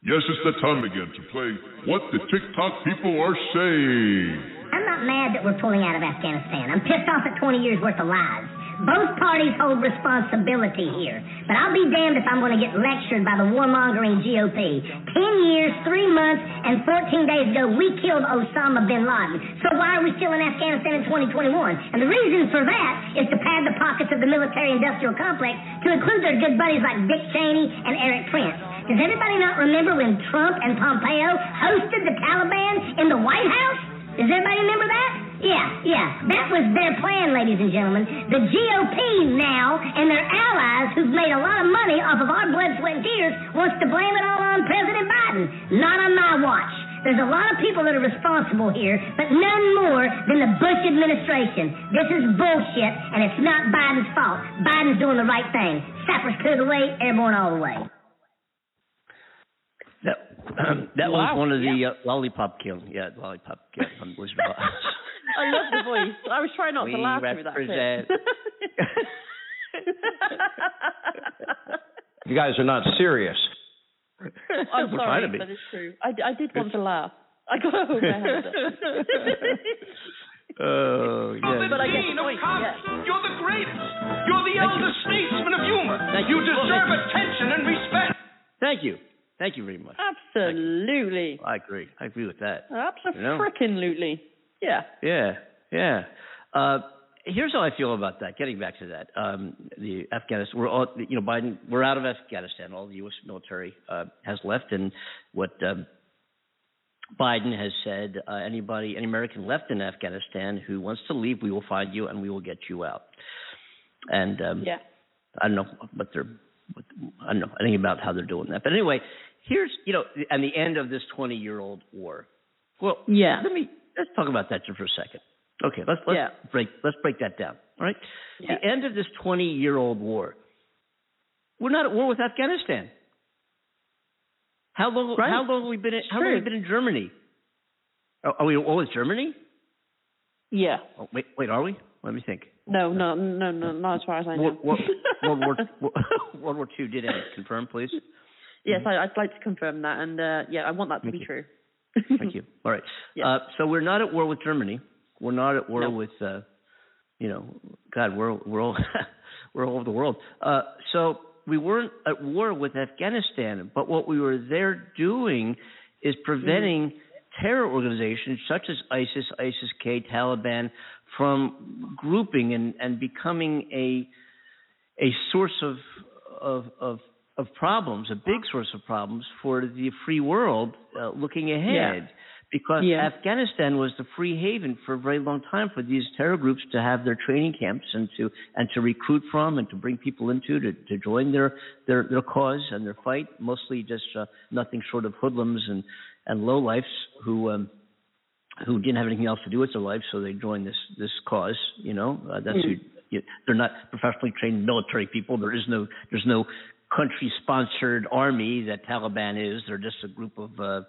Yes, it's the time again to play what the TikTok people are saying. I'm not mad that we're pulling out of Afghanistan. I'm pissed off at 20 years worth of lies. Both parties hold responsibility here. But I'll be damned if I'm going to get lectured by the warmongering GOP. 10 years, 3 months, and 14 days ago, we killed Osama bin Laden. So why are we still in Afghanistan in 2021? And the reason for that is to pad the pockets of the military-industrial complex to include their good buddies like Dick Cheney and Eric Prince. Does everybody not remember when Trump and Pompeo hosted the Taliban in the White House? Does everybody remember that? Yeah. That was their plan, ladies and gentlemen. The GOP now and their allies who've made a lot of money off of our blood, sweat, and tears wants to blame it all on President Biden. Not on my watch. There's a lot of people that are responsible here, but none more than the Bush administration. This is bullshit, and it's not Biden's fault. Biden's doing the right thing. Sappers clear the way, airborne all the way. That was one of the lollipop kills. Yeah, lollipop kill was right. I love the voice. I was trying not to laugh through that bit. You guys are not serious. I'm sorry, but it's true. I did want to laugh. I got over it. Oh, yeah. But I get the point. Yeah. You're the greatest. You're the elder statesman of humor. You deserve attention and respect. Thank you. Thank you very much. Absolutely. I agree. I agree with that. Absolutely. Yeah. Here's how I feel about that. Getting back to that, the Afghanistan. We're all, Biden. We're out of Afghanistan. All the U.S. military has left, and what Biden has said: any American left in Afghanistan who wants to leave, we will find you and we will get you out. And I don't know what they're. I don't know anything about how they're doing that, but anyway, here's and the end of this 20-year-old war. Well, let's talk about that just for a second. Okay, let's break that down. All right, the end of this 20-year-old war. We're not at war with Afghanistan. How long? Right. How long have we been? How long have we been in Germany? Are we at war with Germany? Yeah. Oh, wait, are we? Let me think. No, not as far as I know. World War II did end. Confirm, please. Yes, mm-hmm. I'd like to confirm that, and I want that to be true. Thank you. All right. Yeah. So we're not at war with Germany. We're not at war with, God, we're all over the world. So we weren't at war with Afghanistan, but what we were there doing is preventing terror organizations such as ISIS, ISIS-K, Taliban from grouping and becoming a source of problems, a big source of problems for the free world looking ahead, because Afghanistan was the free haven for a very long time for these terror groups to have their training camps and to recruit from and to bring people to join their cause and their fight. Mostly just nothing short of hoodlums and lowlifes who didn't have anything else to do with their lives, so they joined this cause. That's who they're not professionally trained military people. There's no country sponsored army that Taliban is. They're just a group of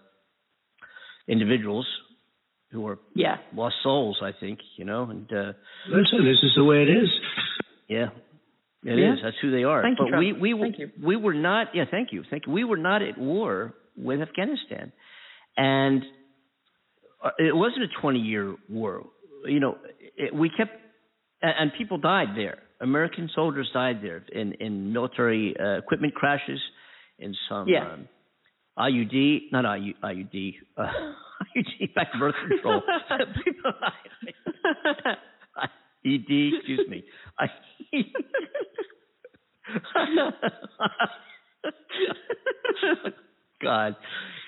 individuals who are lost souls, I think. And listen, this is the way it is. Yeah. It is. That's who they are. Thank but you, we were not. Yeah, thank you. Thank you. We were not at war with Afghanistan, and it wasn't a 20-year war. We kept – and people died there. American soldiers died there in military equipment crashes, in some IUD – not IUD. IUD, back birth control. People died. IED, excuse me. God.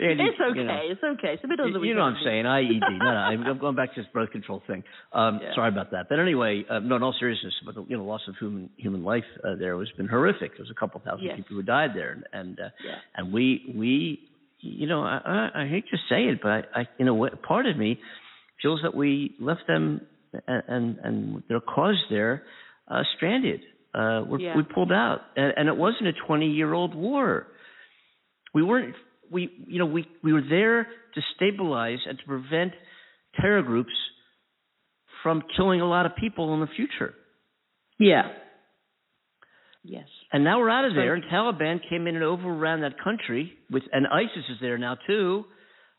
Andy, it's okay. It's okay. It's a bit of the weekend. You know what I'm saying? IED. No, I'm going back to this birth control thing. Sorry about that. But anyway, no, in all seriousness, but the loss of human life there has been horrific. There was a couple thousand people who died there, and we I hate to say it, but I part of me feels that we left them and their cause there stranded. We pulled out, and it wasn't a 20-year-old war. We weren't. We were there to stabilize and to prevent terror groups from killing a lot of people in the future. Yeah. Yes. And now we're out of there, and Taliban came in and overran that country and ISIS is there now too.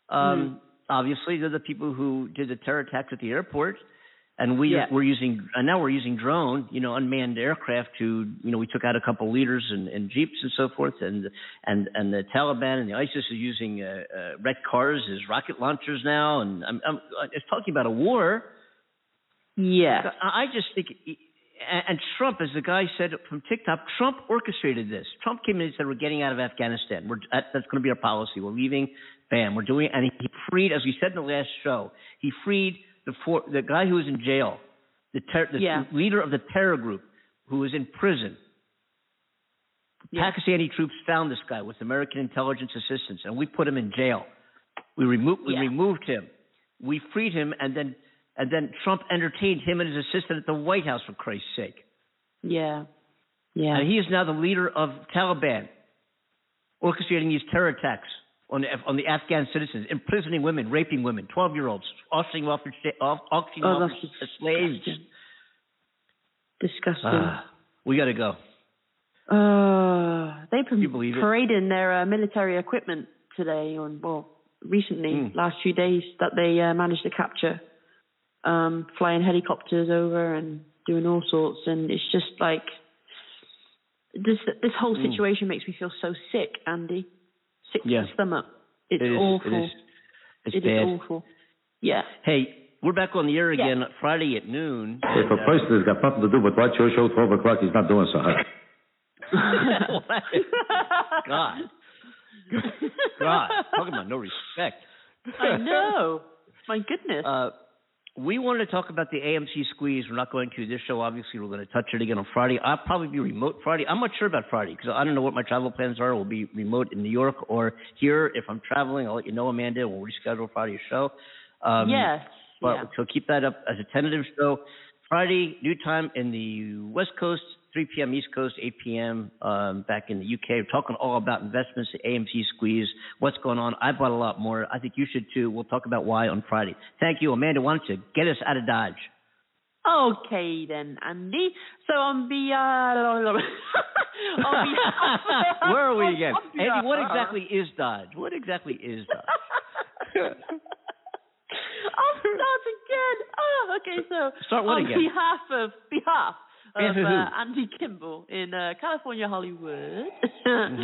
Obviously, they're the people who did the terror attacks at the airport And we're using drone, unmanned aircraft to, we took out a couple leaders and jeeps and so forth, and the Taliban and the ISIS are using wrecked cars as rocket launchers now, and I'm talking about a war. Yeah, I just think, and Trump, as the guy said from TikTok, Trump orchestrated this. Trump came in and said, "We're getting out of Afghanistan. That's going to be our policy. We're leaving. Bam, we're doing it." And he freed, as we said in the last show, he freed the guy who was in jail, the leader of the terror group who was in prison. Yeah. Pakistani troops found this guy with American intelligence assistance, and we put him in jail. We removed him. We freed him, and then Trump entertained him and his assistant at the White House, for Christ's sake. Yeah, yeah. And he is now the leader of Taliban, orchestrating these terror attacks on the Afghan citizens, imprisoning women, raping women, 12-year-olds, auctioning off for slaves. Disgusting. We got to go. They parade in their military equipment today, recently, last few days, that they managed to capture, flying helicopters over and doing all sorts. And it's just like this whole situation makes me feel so sick, Andy. Sick to the stomach. It's awful. It's awful. Yeah. Hey, we're back on the air again Friday at noon. If a person has got nothing to do but watch your show 12 o'clock, he's not doing so hot. God. Talking about no respect. I know. My goodness. We wanted to talk about the AMC squeeze. We're not going to this show. Obviously, we're going to touch it again on Friday. I'll probably be remote Friday. I'm not sure about Friday because I don't know what my travel plans are. We'll be remote in New York or here. If I'm traveling, I'll let you know, Amanda. We'll reschedule Friday's show. So keep that up as a tentative show. Friday, new time in the West Coast, 3 p.m. East Coast, 8 p.m. Back in the U.K. We're talking all about investments, the AMC squeeze, what's going on. I bought a lot more. I think you should too. We'll talk about why on Friday. Thank you, Amanda. Why don't you get us out of Dodge? Okay then, Andy. So on the where are we again? Andy, what exactly is Dodge? What exactly is Dodge? I'll start again. Oh, okay. So start what on again? behalf of Andy Kimball in California, Hollywood, and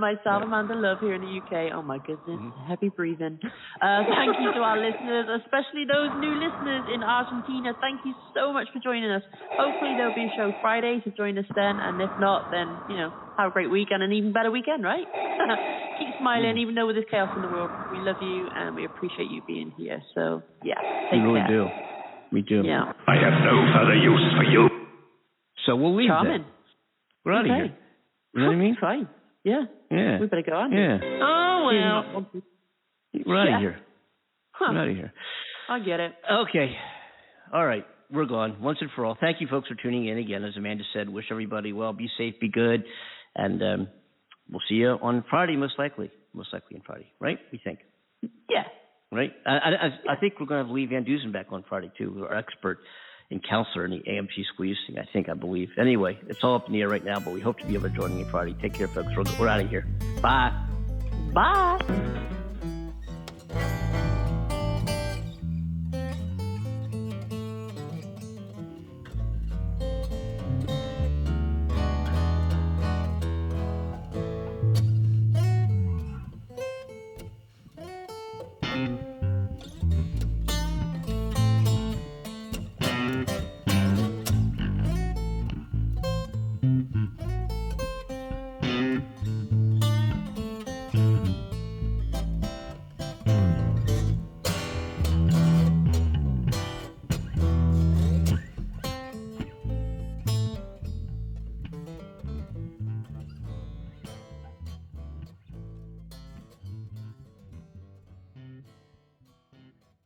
myself, Amanda Love, here in the UK. Oh my goodness, heavy breathing. Thank you to our listeners, especially those new listeners in Argentina. Thank you so much for joining us. Hopefully there'll be a show Friday, so join us then. And if not, then have a great week and an even better weekend, right? Keep smiling, even though with this chaos in the world, we love you and we appreciate you being here. So take care. We do. Yeah. I have no further use for you. So we'll leave that. We're out of here. You know what I mean? Fine. Yeah. We better go on. Yeah. Oh, well. We're out of here. We're out of here. I get it. Okay. All right. We're gone once and for all. Thank you, folks, for tuning in again. As Amanda said, wish everybody well. Be safe. Be good. And we'll see you on Friday, most likely. Most likely on Friday. Right? We think. Yeah. Right? I think we're going to have Lee Van Dusen back on Friday, too, our expert and counselor in the AMC squeeze thing, I believe. Anyway, it's all up in the air right now, but we hope to be able to join you Friday. Take care, folks. We're out of here. Bye. Bye.